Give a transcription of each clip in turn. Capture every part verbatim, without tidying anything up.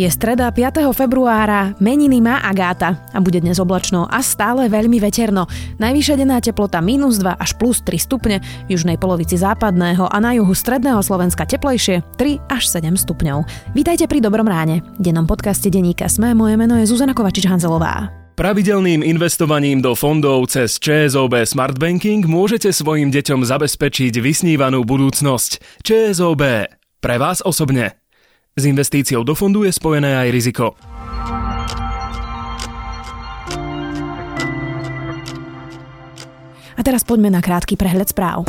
Je streda piateho februára, meniny má Agáta a bude dnes oblačno a stále veľmi veterno. Najvyššia denná teplota mínus dva až plus tri stupne, v južnej polovici západného a na juhu stredného Slovenska teplejšie tri až sedem stupňov. Vítajte pri Dobrom ráne. V dennom podcaste Deníka Sme, moje meno je Zuzana Kovačič-Hanzelová. Pravidelným investovaním do fondov cez ČSOB Smart Banking môžete svojim deťom zabezpečiť vysnívanú budúcnosť. ČSOB. Pre vás osobne. S investíciou do fondu je spojené aj riziko. A teraz poďme na krátky prehľad správ.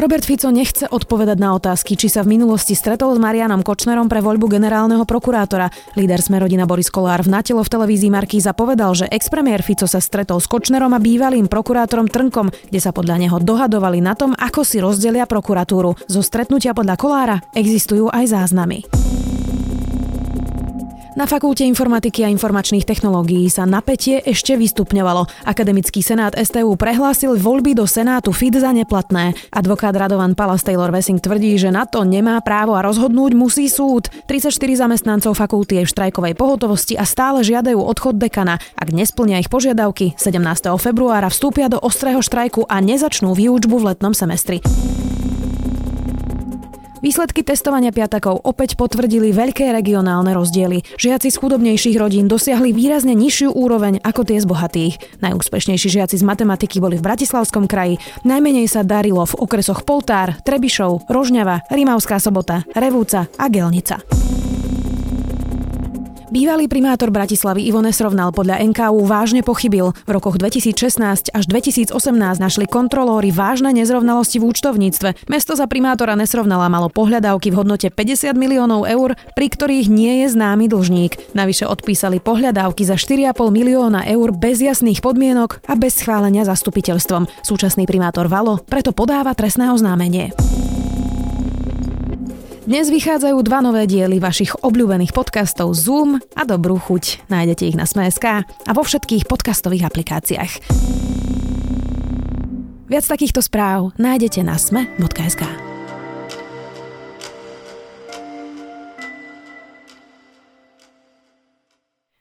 Robert Fico nechce odpovedať na otázky, či sa v minulosti stretol s Marianom Kočnerom pre voľbu generálneho prokurátora. Líder Sme rodina Boris Kollár v natelo v televízii Markíza povedal, že expremiér Fico sa stretol s Kočnerom a bývalým prokurátorom Trnkom, kde sa podľa neho dohadovali na tom, ako si rozdelia prokuratúru. Zo stretnutia podľa Kollára existujú aj záznamy. Na Fakulte informatiky a informačných technológií sa napätie ešte vystupňovalo. Akademický senát es té ú prehlásil voľby do senátu ef í té za neplatné. Advokát Radovan Pallas Taylor-Wessing tvrdí, že na to nemá právo a rozhodnúť musí súd. tridsaťštyri zamestnancov fakulty je v štrajkovej pohotovosti a stále žiadajú odchod dekana. Ak nesplnia ich požiadavky, sedemnásteho februára vstúpia do ostrého štrajku a nezačnú výučbu v letnom semestri. Výsledky testovania piatakov opäť potvrdili veľké regionálne rozdiely. Žiaci z chudobnejších rodín dosiahli výrazne nižšiu úroveň ako tie z bohatých. Najúspešnejší žiaci z matematiky boli v Bratislavskom kraji. Najmenej sa darilo v okresoch Poltár, Trebišov, Rožňava, Rimavská Sobota, Revúca a Gelnica. Bývalý primátor Bratislavy Ivo Nesrovnal podľa en ká ú vážne pochybil. V rokoch dvetisícšestnásť až dvetisícosemnásť našli kontrolóri vážne nezrovnalosti v účtovníctve. Mesto za primátora Nesrovnala malo pohľadávky v hodnote päťdesiat miliónov eur, pri ktorých nie je známy dlžník. Navyše odpísali pohľadávky za štyri a pol milióna eur bez jasných podmienok a bez schválenia zastupiteľstvom. Súčasný primátor Valo preto podáva trestné oznámenie. Dnes vychádzajú dva nové diely vašich obľúbených podcastov Zoom a Dobrú chuť. Nájdete ich na Sme bodka es ká a vo všetkých podcastových aplikáciách. Viac takýchto správ nájdete na Sme bodka es ká.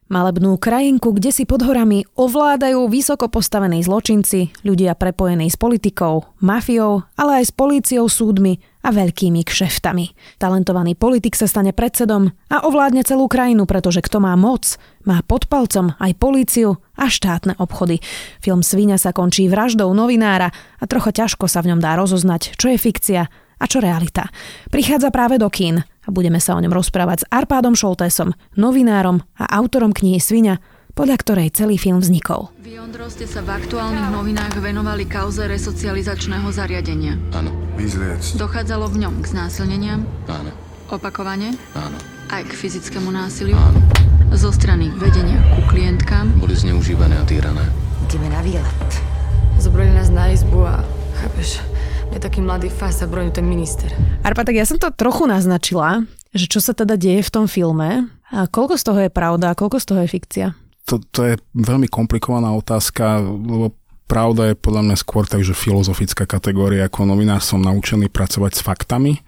Malebnú krajinku, kde si pod horami ovládajú vysoko postavení zločinci, ľudia prepojení s politikou, mafiou, ale aj s políciou, súdmi a veľkými kšeftami. Talentovaný politik sa stane predsedom a ovládne celú krajinu, pretože kto má moc, má pod palcom aj políciu a štátne obchody. Film Sviňa sa končí vraždou novinára a trocha ťažko sa v ňom dá rozoznať, čo je fikcia a čo realita. Prichádza práve do kín a budeme sa o ňom rozprávať s Arpádom Soltésom, novinárom a autorom knihy Sviňa, podľa ktorej celý film vznikol. Vy, Ondro, ste sa v Aktuálnych novinách venovali kauze resocializačného zariadenia. Áno. Vyzliec. Dochádzalo v ňom k znásilneniam? Áno. Opakovane? Áno. Aj k fyzickému násiliu? Áno. Zo strany vedenia ku klientkám? Boli zneužívané a týrané. Ideme na výlet. Zobrali nás na izbu a chápeš... Je taký mladý fasa, broňu ten minister. Arpa, tak ja som to trochu naznačila, že čo sa teda deje v tom filme. A koľko z toho je pravda a koľko z toho je fikcia? To, to je veľmi komplikovaná otázka, lebo pravda je podľa mňa skôr takže filozofická kategória. Ako novinár som naučený pracovať s faktami,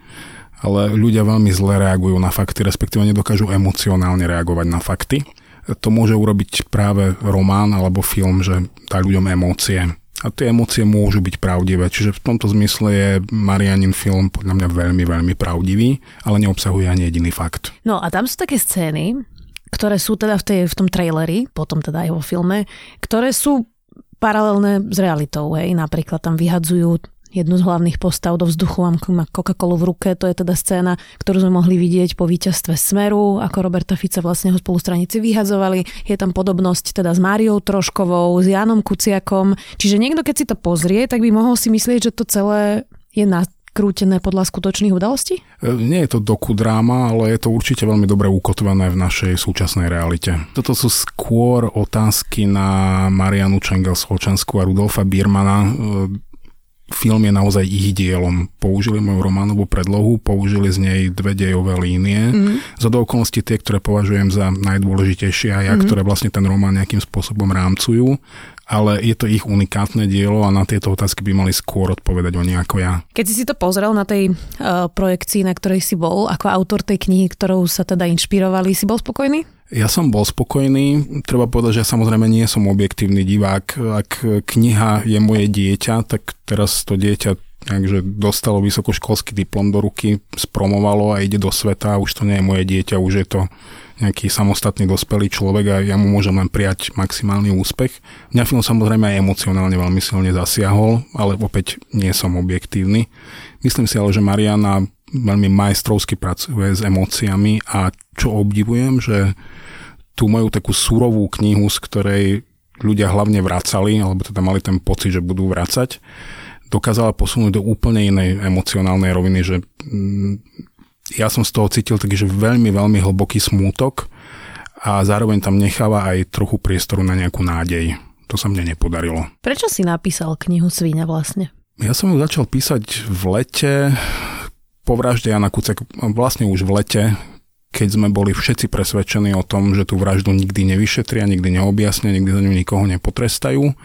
ale ľudia veľmi zle reagujú na fakty, respektíve nedokážu emocionálne reagovať na fakty. To môže urobiť práve román alebo film, že dá ľuďom emócie. A tie emócie môžu byť pravdivé. Čiže v tomto zmysle je Marianin film podľa mňa veľmi, veľmi pravdivý, ale neobsahuje ani jediný fakt. No a tam sú také scény, ktoré sú teda v, tej, v tom traileri, potom teda aj vo filme, ktoré sú paralelné s realitou. Hej. Napríklad tam vyhadzujú jednu z hlavných postav do vzduchu, má Coca-Colu v ruke, to je teda scéna, ktorú sme mohli vidieť po víťazstve Smeru, ako Roberta Fica vlastne ho spolustraníci vyhadzovali. Je tam podobnosť teda s Máriou Troškovou, s Jánom Kuciakom. Čiže niekto, keď si to pozrie, tak by mohol si myslieť, že to celé je nakrútené podľa skutočných udalostí? Nie je to dokudráma, ale je to určite veľmi dobre ukotvené v našej súčasnej realite. Toto sú skôr otázky na Marianu Čengel-Solčanskú a Rudolfa Biermana. Film je naozaj ich dielom. Použili moju románovú predlohu, použili z nej dve dejové línie. Mm. Za do okolností tie, ktoré považujem za najdôležitejšie a ja, mm. ktoré vlastne ten román nejakým spôsobom rámcujú. A ale je to ich unikátne dielo a na tieto otázky by mali skôr odpovedať oni ako ja. Keď si si to pozrel na tej uh, projekcii, na ktorej si bol, ako autor tej knihy, ktorou sa teda inšpirovali, si bol spokojný? Ja som bol spokojný. Treba povedať, že ja samozrejme nie som objektívny divák. Ak kniha je moje dieťa, tak teraz to dieťa takže dostalo vysokoškolský diplom do ruky, spromovalo a ide do sveta a už to nie je moje dieťa, už je to nejaký samostatný dospelý človek a ja mu môžem len prijať maximálny úspech. Mňa film samozrejme aj emocionálne veľmi silne zasiahol, ale opäť nie som objektívny. Myslím si ale, že Mariana veľmi majstrovsky pracuje s emóciami a čo obdivujem, že tú moju takú surovú knihu, z ktorej ľudia hlavne vracali, alebo teda mali ten pocit, že budú vracať, dokázala posunúť do úplne inej emocionálnej roviny, že ja som z toho cítil taký, že veľmi, veľmi hlboký smútok a zároveň tam necháva aj trochu priestoru na nejakú nádej. To sa mne nepodarilo. Prečo si napísal knihu Sviňa vlastne? Ja som ju začal písať v lete, po vražde Jána Kuciaka, vlastne už v lete, keď sme boli všetci presvedčení o tom, že tú vraždu nikdy nevyšetria, nikdy neobjasnia, nikdy za ňu nikoho nepotrestajú.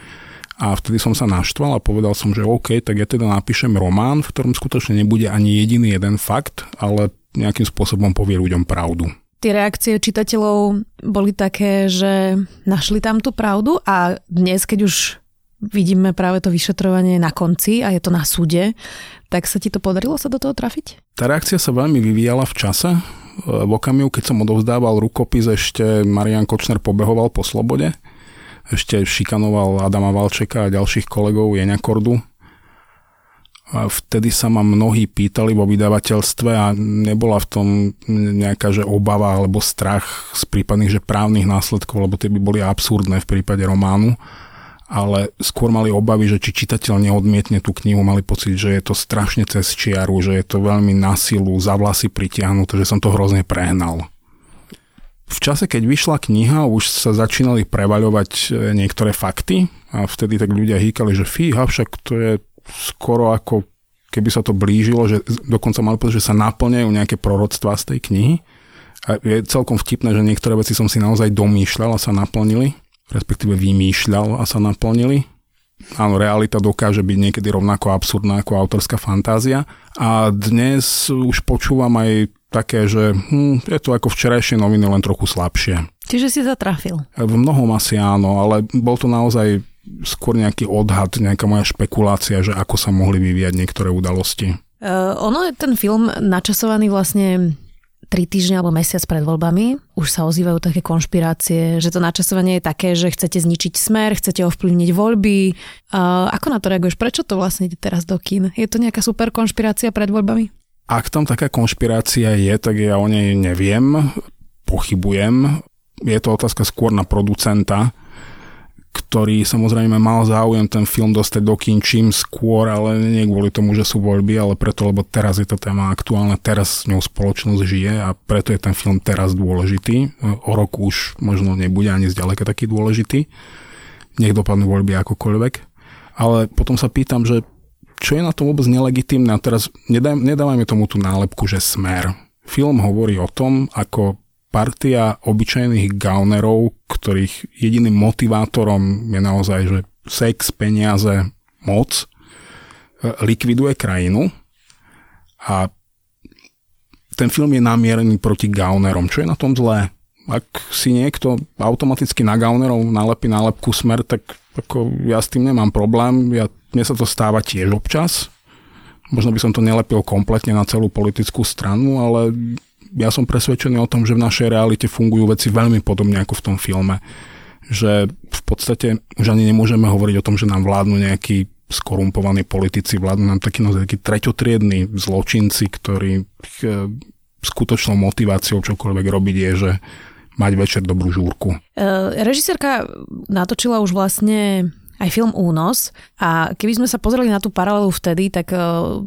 A vtedy som sa naštval a povedal som, že OK, tak ja teda napíšem román, v ktorom skutočne nebude ani jediný jeden fakt, ale nejakým spôsobom povie ľuďom pravdu. Tie reakcie čitateľov boli také, že našli tam tú pravdu a dnes, keď už vidíme práve to vyšetrovanie na konci a je to na súde, tak sa ti to podarilo sa do toho trafiť? Tá reakcia sa veľmi vyvíjala v čase. V okamihu, keď som odovzdával rukopis, ešte Marian Kočner pobehoval po slobode. Ešte šikanoval Adama Valčeka a ďalších kolegov, Jána Kordu. A vtedy sa ma mnohí pýtali vo vydavateľstve a nebola v tom nejaká že obava alebo strach z prípadných že právnych následkov, lebo tie by boli absurdné v prípade románu. Ale skôr mali obavy, že či čitateľ neodmietne tú knihu, mali pocit, že je to strašne cez čiaru, že je to veľmi na silu, za vlasy pritiahnuté, že som to hrozne prehnal. V čase, keď vyšla kniha, už sa začínali prevaľovať niektoré fakty a vtedy tak ľudia hýkali, že fíha, však to je skoro ako keby sa to blížilo, že dokonca mali povedať, že sa naplňajú nejaké proroctvá z tej knihy. A je celkom vtipné, že niektoré veci som si naozaj domýšľal a sa naplnili, respektíve vymýšľal a sa naplnili. Áno, realita dokáže byť niekedy rovnako absurdná ako autorská fantázia a dnes už počúvam aj také, že hm, je to ako včerajšie noviny, len trochu slabšie. Čiže si zatrafil? V mnohom asi áno, ale bol to naozaj skôr nejaký odhad, nejaká moja špekulácia, že ako sa mohli vyvíjať niektoré udalosti. Uh, ono je ten film načasovaný vlastne tri týždne alebo mesiac pred voľbami. Už sa ozývajú také konšpirácie, že to načasovanie je také, že chcete zničiť Smer, chcete ovplyvniť voľby. Uh, ako na to reaguješ? Prečo to vlastne ide teraz do kín? Je to nejaká super konšpirácia pred voľbami? Ak tam taká konšpirácia je, tak ja o nej neviem, pochybujem. Je to otázka skôr na producenta, ktorý samozrejme mal záujem ten film dostať do kín čím skôr, ale nie kvôli tomu, že sú voľby, ale preto, lebo teraz je tá téma aktuálna, teraz s ňou spoločnosť žije a preto je ten film teraz dôležitý. O rok už možno nebude ani zďaleka taký dôležitý. Nech dopadnú voľby akokoľvek. Ale potom sa pýtam, že čo je na tom vôbec nelegitímne? A teraz nedaj, nedávajme tomu tú nálepku, že Smer. Film hovorí o tom, ako partia obyčajných gaunerov, ktorých jediným motivátorom je naozaj, že sex, peniaze, moc, likviduje krajinu a ten film je namierený proti gaunerom. Čo je na tom zlé? Ak si niekto automaticky na gaunerov nalepí nálepku Smer, tak ako ja s tým nemám problém. Ja, mne sa to stáva tiež občas. Možno by som to nelepil kompletne na celú politickú stranu, ale ja som presvedčený o tom, že v našej realite fungujú veci veľmi podobne ako v tom filme. Že v podstate už ani nemôžeme hovoriť o tom, že nám vládnu nejakí skorumpovaní politici, vládnu nám takí, no, takí treťotriedni zločinci, ktorí eh, skutočnou motiváciou čokoľvek robiť je, že mať večer dobrú žúrku. E, režisérka natočila už vlastne aj film Únos a keby sme sa pozreli na tú paralelu vtedy, tak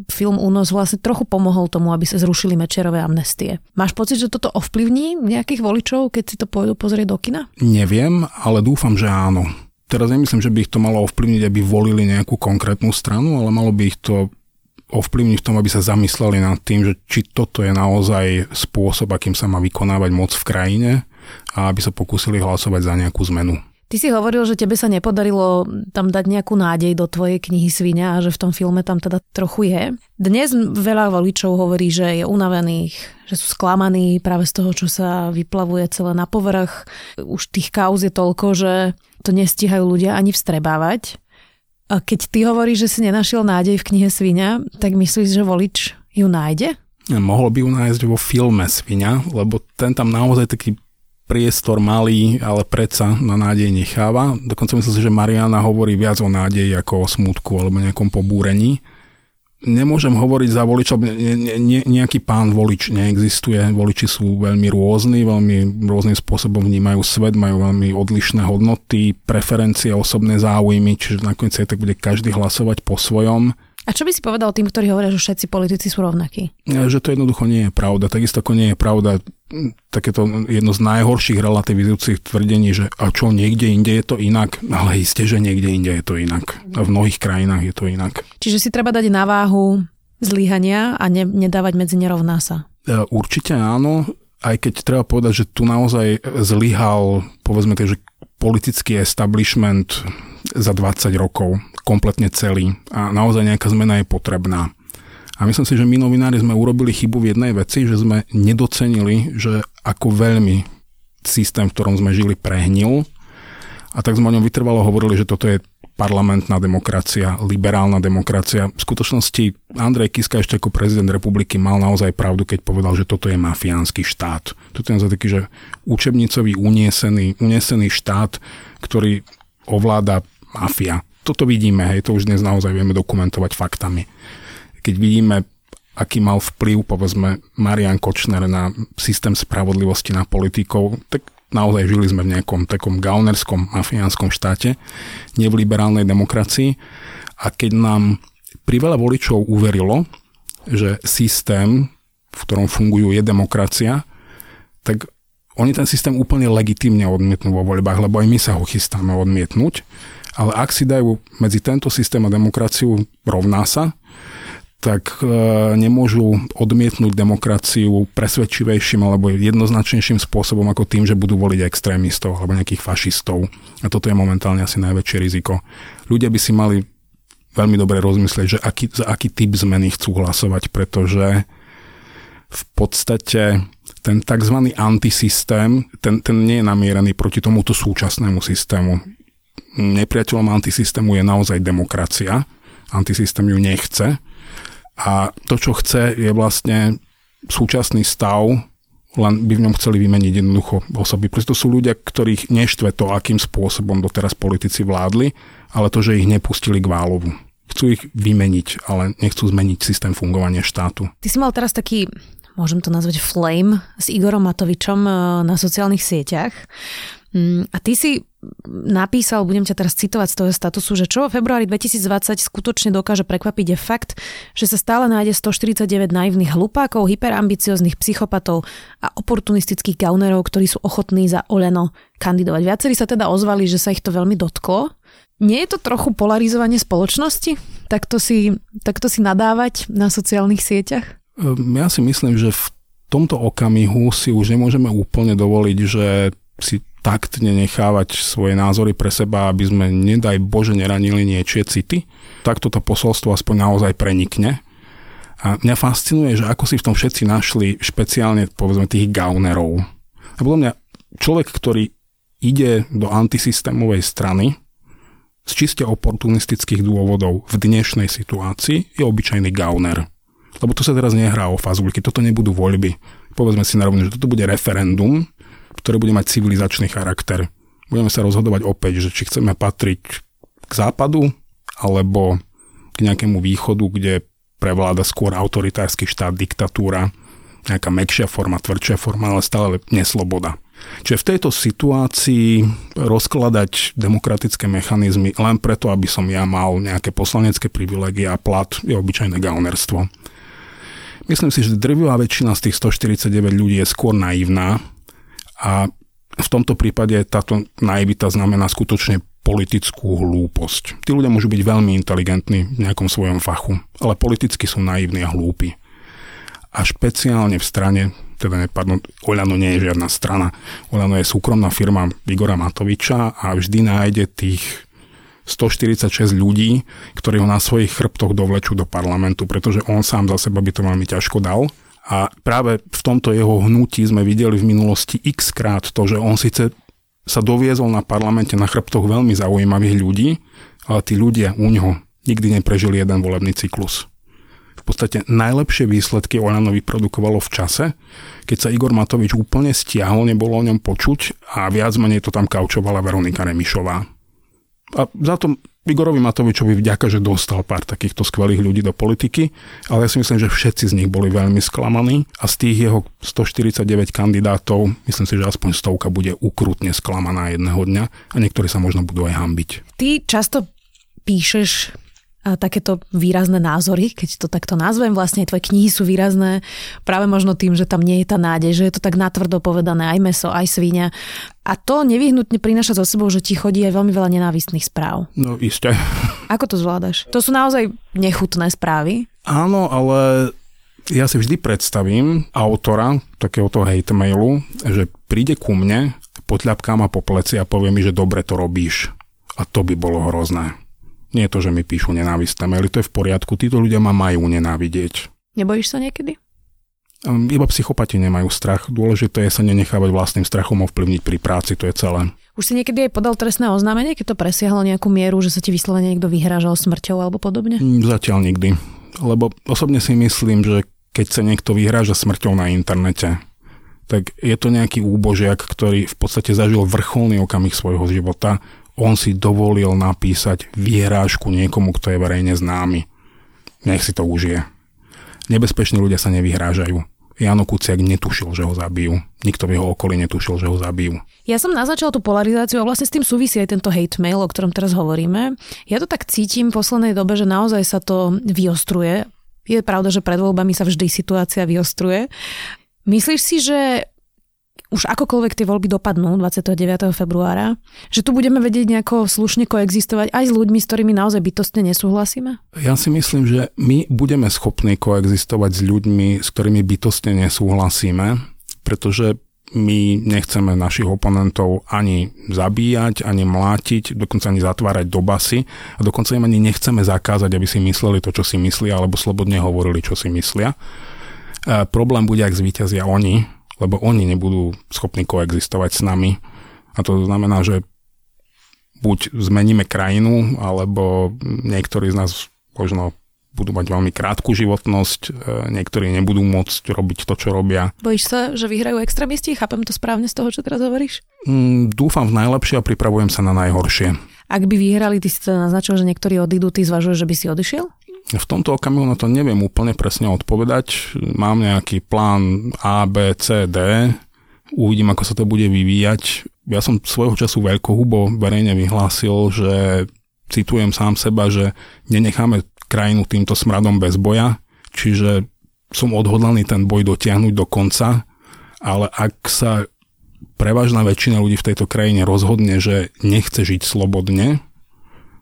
film Únos vlastne trochu pomohol tomu, aby sa zrušili mečerové amnestie. Máš pocit, že toto ovplyvní nejakých voličov, keď si to pôjdu pozrieť do kina? Neviem, ale dúfam, že áno. Teraz nemyslím, že by ich to malo ovplyvniť, aby volili nejakú konkrétnu stranu, ale malo by ich to ovplyvniť v tom, aby sa zamysleli nad tým, že či toto je naozaj spôsob, akým sa má vykonávať moc v krajine a aby sa pokúsili hlasovať za nejakú zmenu. Ty si hovoril, že tebe sa nepodarilo tam dať nejakú nádej do tvojej knihy Sviňa a že v tom filme tam teda trochu je. Dnes veľa voličov hovorí, že je unavených, že sú sklamaní práve z toho, čo sa vyplavuje celé na povrch. Už tých kauz je toľko, že to nestíhajú ľudia ani vstrebávať. A keď ty hovoríš, že si nenašiel nádej v knihe Sviňa, tak myslíš, že volič ju nájde? Mohol by ju nájsť vo filme Sviňa, lebo ten tam naozaj taký priestor malý, ale predsa na nádej necháva. Dokonca myslím si, že Mariana hovorí viac o nádeji ako o smutku alebo nejakom pobúrení. Nemôžem hovoriť za voliča, ne, ne, nejaký pán volič neexistuje. Voliči sú veľmi rôzni, veľmi rôznym spôsobom vnímajú svet, majú veľmi odlišné hodnoty, preferencie, osobné záujmy, čiže nakoniec tak bude každý hlasovať po svojom. A čo by si povedal tým, ktorí hovoria, že všetci politici sú rovnakí? Že to jednoducho nie je pravda. Takisto ako nie je pravda takéto jedno z najhorších relativizujúcich tvrdení, že a čo niekde inde je to inak, ale isté, že niekde inde je to inak. A v mnohých krajinách je to inak. Čiže si treba dať na váhu zlyhania a ne, nedávať medzi nerovná sa. Určite áno, aj keď treba povedať, že tu naozaj zlyhal, povedzme tak, že politický establishment za dvadsať rokov, kompletne celý a naozaj nejaká zmena je potrebná. A myslím si, že my novinári sme urobili chybu v jednej veci, že sme nedocenili, že ako veľmi systém, v ktorom sme žili, prehnil a tak sme o ňom vytrvalo hovorili, že toto je parlamentná demokracia, liberálna demokracia. V skutočnosti Andrej Kiska ešte ako prezident republiky mal naozaj pravdu, keď povedal, že toto je mafiánsky štát. Toto je naozaj taký, že učebnicový uniesený, uniesený štát, ktorý ovláda mafia. Toto vidíme, hej, to už dnes naozaj vieme dokumentovať faktami. Keď vidíme, aký mal vplyv, povedzme, Marian Kočner na systém spravodlivosti, na politikov, tak naozaj žili sme v nejakom takom gaunerskom, mafiánskom štáte, nie v liberálnej demokracii. A keď nám priveľa voličov uverilo, že systém, v ktorom fungujú, je demokracia, tak oni ten systém úplne legitímne odmietnú vo voľbách, lebo aj my sa ho chystáme odmietnúť. Ale ak si dajú medzi tento systém a demokraciu rovná sa, tak e, nemôžu odmietnúť demokraciu presvedčivejším alebo jednoznačnejším spôsobom ako tým, že budú voliť extrémistov alebo nejakých fašistov. A toto je momentálne asi najväčšie riziko. Ľudia by si mali veľmi dobre rozmyslieť, že aký, za aký typ zmeny chcú hlasovať, pretože v podstate ten tzv. Antisystém, ten, ten nie je namierený proti tomuto súčasnému systému. Nepriateľom antisystému je naozaj demokracia. Antisystém ju nechce. A to, čo chce, je vlastne súčasný stav, len by v ňom chceli vymeniť jednoducho osoby. Preto sú ľudia, ktorých neštve to, akým spôsobom doteraz politici vládli, ale to, že ich nepustili k válovu. Chcú ich vymeniť, ale nechcú zmeniť systém fungovania štátu. Ty si mal teraz taký, môžem to nazvať flame, s Igorom Matovičom na sociálnych sieťach. A ty si napísal, budem ťa teraz citovať z toho statusu, že čo vo februári dvetisícdvadsať skutočne dokáže prekvapiť je fakt, že sa stále nájde stoštyridsaťdeväť naivných hlupákov, hyperambicióznych psychopatov a oportunistických gaunerov, ktorí sú ochotní za Oľano kandidovať. Viacerí sa teda ozvali, že sa ich to veľmi dotklo. Nie je to trochu polarizovanie spoločnosti? Takto si, takto si nadávať na sociálnych sieťach? Ja si myslím, že v tomto okamihu si už nemôžeme úplne dovoliť, že si taktne nechávať svoje názory pre seba, aby sme, nedaj Bože, neranili niečie city. Takto to posolstvo aspoň naozaj prenikne. A mňa fascinuje, že ako si v tom všetci našli špeciálne, povedzme, tých gaunerov. A podľa mňa človek, ktorý ide do antisystémovej strany z čiste oportunistických dôvodov v dnešnej situácii je obyčajný gauner. Lebo to sa teraz nehrá o fazulky, toto nebudú voľby. Povedzme si narovne, že toto bude referendum, ktoré bude mať civilizačný charakter. Budeme sa rozhodovať opäť, že či chceme patriť k západu alebo k nejakému východu, kde prevláda skôr autoritársky štát, diktatúra, nejaká mäkšia forma, tvrdšia forma, ale stále nesloboda. Čiže v tejto situácii rozkladať demokratické mechanizmy len preto, aby som ja mal nejaké poslanecké privilégie a plat, je obyčajné gaunerstvo. Myslím si, že drvivá väčšina z tých stoštyridsaťdeväť ľudí je skôr naivná a v tomto prípade táto naivita znamená skutočne politickú hlúposť. Tí ľudia môžu byť veľmi inteligentní v nejakom svojom fachu, ale politicky sú naivní a hlúpi. A špeciálne v strane teda ne, pardon, Oľano nie je žiadna strana. Oľano je súkromná firma Igora Matoviča a vždy nájde tých stoštyridsaťšesť ľudí, ktorí ho na svojich chrbtoch dovlečú do parlamentu, pretože on sám za seba by to veľmi ťažko dal. A práve v tomto jeho hnutí sme videli v minulosti x krát to, že on síce sa doviezol na parlamente na chrbtoch veľmi zaujímavých ľudí, ale tí ľudia u ňoho nikdy neprežili jeden volebný cyklus. V podstate najlepšie výsledky Oľano vyprodukovalo v čase, keď sa Igor Matovič úplne stiahol, nebolo o ňom počuť a viac menej to tam kaučovala Veronika Remišová. A za to Igorovi Matovičovi vďaka, že dostal pár takýchto skvelých ľudí do politiky, ale ja si myslím, že všetci z nich boli veľmi sklamaní a z tých jeho stoštyridsaťdeväť kandidátov, myslím si, že aspoň stovka bude ukrutne sklamaná jedného dňa a niektorí sa možno budú aj hanbiť. Ty často píšeš a takéto výrazné názory, keď to takto nazvem, vlastne tvoje knihy sú výrazné práve možno tým, že tam nie je tá nádej, že je to tak natvrdo povedané, aj mäso, aj sviňa. A to nevyhnutne prináša so sebou, že ti chodí aj veľmi veľa nenávistných správ. No isté. Ako to zvládaš? To sú naozaj nechutné správy? Áno, ale ja si vždy predstavím autora takéhoto hate mailu, že príde ku mne, potľapká ma po pleci a povie mi, že dobre to robíš. A to by bolo hrozné. Nie je to, že mi píšu nenávistné maily, to je v poriadku. Títo ľudia ma majú nenávidieť. Nebojíš sa niekedy? Um, iba psychopati nemajú strach. Dôležité je sa nenechávať vlastným strachom ovplyvniť pri práci, to je celé. Už si niekedy aj podal trestné oznámenie, keď to presiahlo nejakú mieru, že sa ti vyslovene niekto vyhrážal smrťou alebo podobne? Zatiaľ nikdy. Lebo osobne si myslím, že keď sa niekto vyhráža smrťou na internete, tak je to nejaký úbožiak, ktorý v podstate zažil vrcholný okamih svojho života. On si dovolil napísať výhrážku niekomu, kto je verejne známy. Nech si to užije. Nebezpeční ľudia sa nevyhrážajú. Ján Kuciak netušil, že ho zabijú. Nikto v jeho okolí netušil, že ho zabijú. Ja som naznačila tú polarizáciu a vlastne s tým súvisí aj tento hate mail, o ktorom teraz hovoríme. Ja to tak cítim v poslednej dobe, že naozaj sa to vyostruje. Je pravda, že pred voľbami sa vždy situácia vyostruje. Myslíš si, že už akokoľvek tie voľby dopadnú dvadsiateho deviateho februára, že tu budeme vedieť nejako slušne koexistovať aj s ľuďmi, s ktorými naozaj bytostne nesúhlasíme? Ja si myslím, že my budeme schopní koexistovať s ľuďmi, s ktorými bytostne nesúhlasíme, pretože my nechceme našich oponentov ani zabíjať, ani mlátiť, dokonca ani zatvárať do basy a dokonca im ani nechceme zakázať, aby si mysleli to, čo si myslia, alebo slobodne hovorili, čo si myslia. A problém bude, ak zvíťazia oni, lebo oni nebudú schopní koexistovať s nami. A to znamená, že buď zmeníme krajinu, alebo niektorí z nás možno budú mať veľmi krátku životnosť, niektorí nebudú môcť robiť to, čo robia. Bojíš sa, že vyhrajú extrémisti? Chápem to správne z toho, čo teraz hovoríš? Mm, dúfam v najlepšie a pripravujem sa na najhoršie. Ak by vyhrali, ty si to naznačil, že niektorí odídu, ty zvažuješ, že by si odišiel? V tomto okamihu na to neviem úplne presne odpovedať. Mám nejaký plán A, B, C, D. Uvidím, ako sa to bude vyvíjať. Ja som svojho času veľkohubo verejne vyhlásil, že citujem sám seba, že nenecháme krajinu týmto smradom bez boja. Čiže som odhodlaný ten boj dotiahnuť do konca, ale ak sa prevažná väčšina ľudí v tejto krajine rozhodne, že nechce žiť slobodne,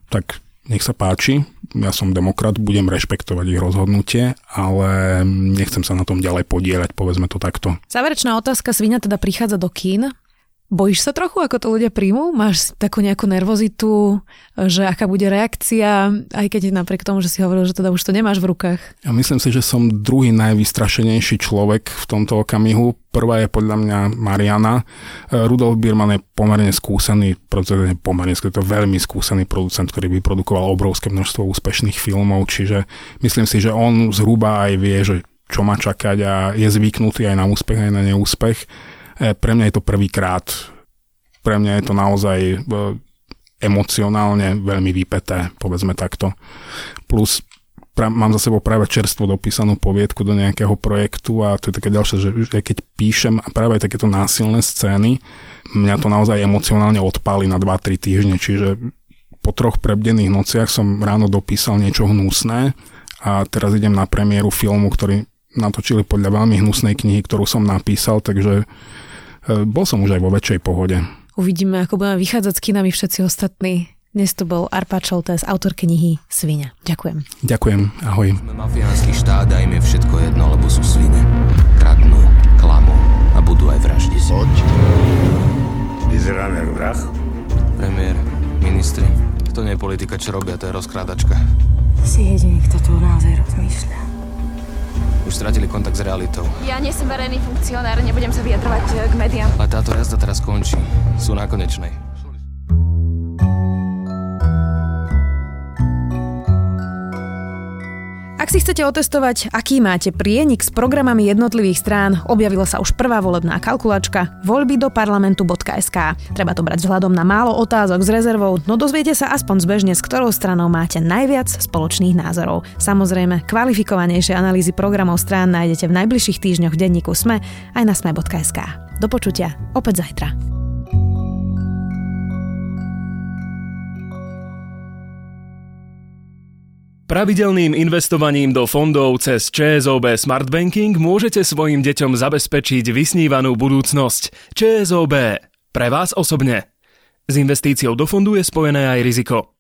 tak nech sa páči, ja som demokrat, budem rešpektovať ich rozhodnutie, ale nechcem sa na tom ďalej podieľať, povedzme to takto. Záverečná otázka, Sviňa teda prichádza do kín. Bojíš sa trochu, ako to ľudia príjmu? Máš takú nejakú nervozitu, že aká bude reakcia, aj keď napriek tomu, že si hovoril, že teda už to nemáš v rukách? Ja myslím si, že som druhý najvystrašenejší človek v tomto okamihu. Prvá je podľa mňa Mariana. Rudolf Biermann je pomerne skúsený, pretože pomerne, je to veľmi skúsený producent, ktorý vyprodukoval obrovské množstvo úspešných filmov, čiže myslím si, že on zhruba aj vie, že čo má čakať a je zvyknutý aj na úspech, aj na neúspech. Pre mňa je to prvýkrát. Pre mňa je to naozaj emocionálne veľmi vypäté, povedzme takto. Plus pra, mám za sebou práve čerstvo dopísanú poviedku do nejakého projektu a to je také ďalšie, že keď píšem a práve takéto násilné scény, mňa to naozaj emocionálne odpáli na dva tri týždne, čiže po troch prebdených nociach som ráno dopísal niečo hnusné a teraz idem na premiéru filmu, ktorý natočili podľa veľmi hnusnej knihy, ktorú som napísal, takže bol som už aj vo väčšej pohode. Uvidíme, ako budeme vychádzať s kinami všetci ostatní. Dnes to bol Arpád Soltés, autor knihy Sviňa. Ďakujem. Ďakujem, ahoj. Sme mafiánsky štát a im je všetko jedno, lebo sú svine. Kradnú, klamú. budú aj vraždy. Poď. Vyzeráme ako vrah. Premiér, ministri. To nie je politika, čo robia, to je rozkrádačka. Si jediný, kto tu naozaj rozmýšľa. Už stratili kontakt s realitou. Ja nie som verejný funkcionár, nebudem sa vyjadrovať k médiám. A táto jazda teraz končí. Sú na konečnej. Ak si chcete otestovať, aký máte prienik s programami jednotlivých strán, objavila sa už prvá volebná kalkulačka voľby do parlamentu bodka es ká. Treba to brať vzhľadom na málo otázok s rezervou, no dozviete sa aspoň zbežne, s ktorou stranou máte najviac spoločných názorov. Samozrejme, kvalifikovanejšie analýzy programov strán nájdete v najbližších týždňoch v denníku SME aj na sme bodka es ká. Do počutia, opäť zajtra. Pravidelným investovaním do fondov cez ČSOB Smart Banking môžete svojim deťom zabezpečiť vysnívanú budúcnosť. ČSOB. Pre vás osobne. S investíciou do fondu je spojené aj riziko.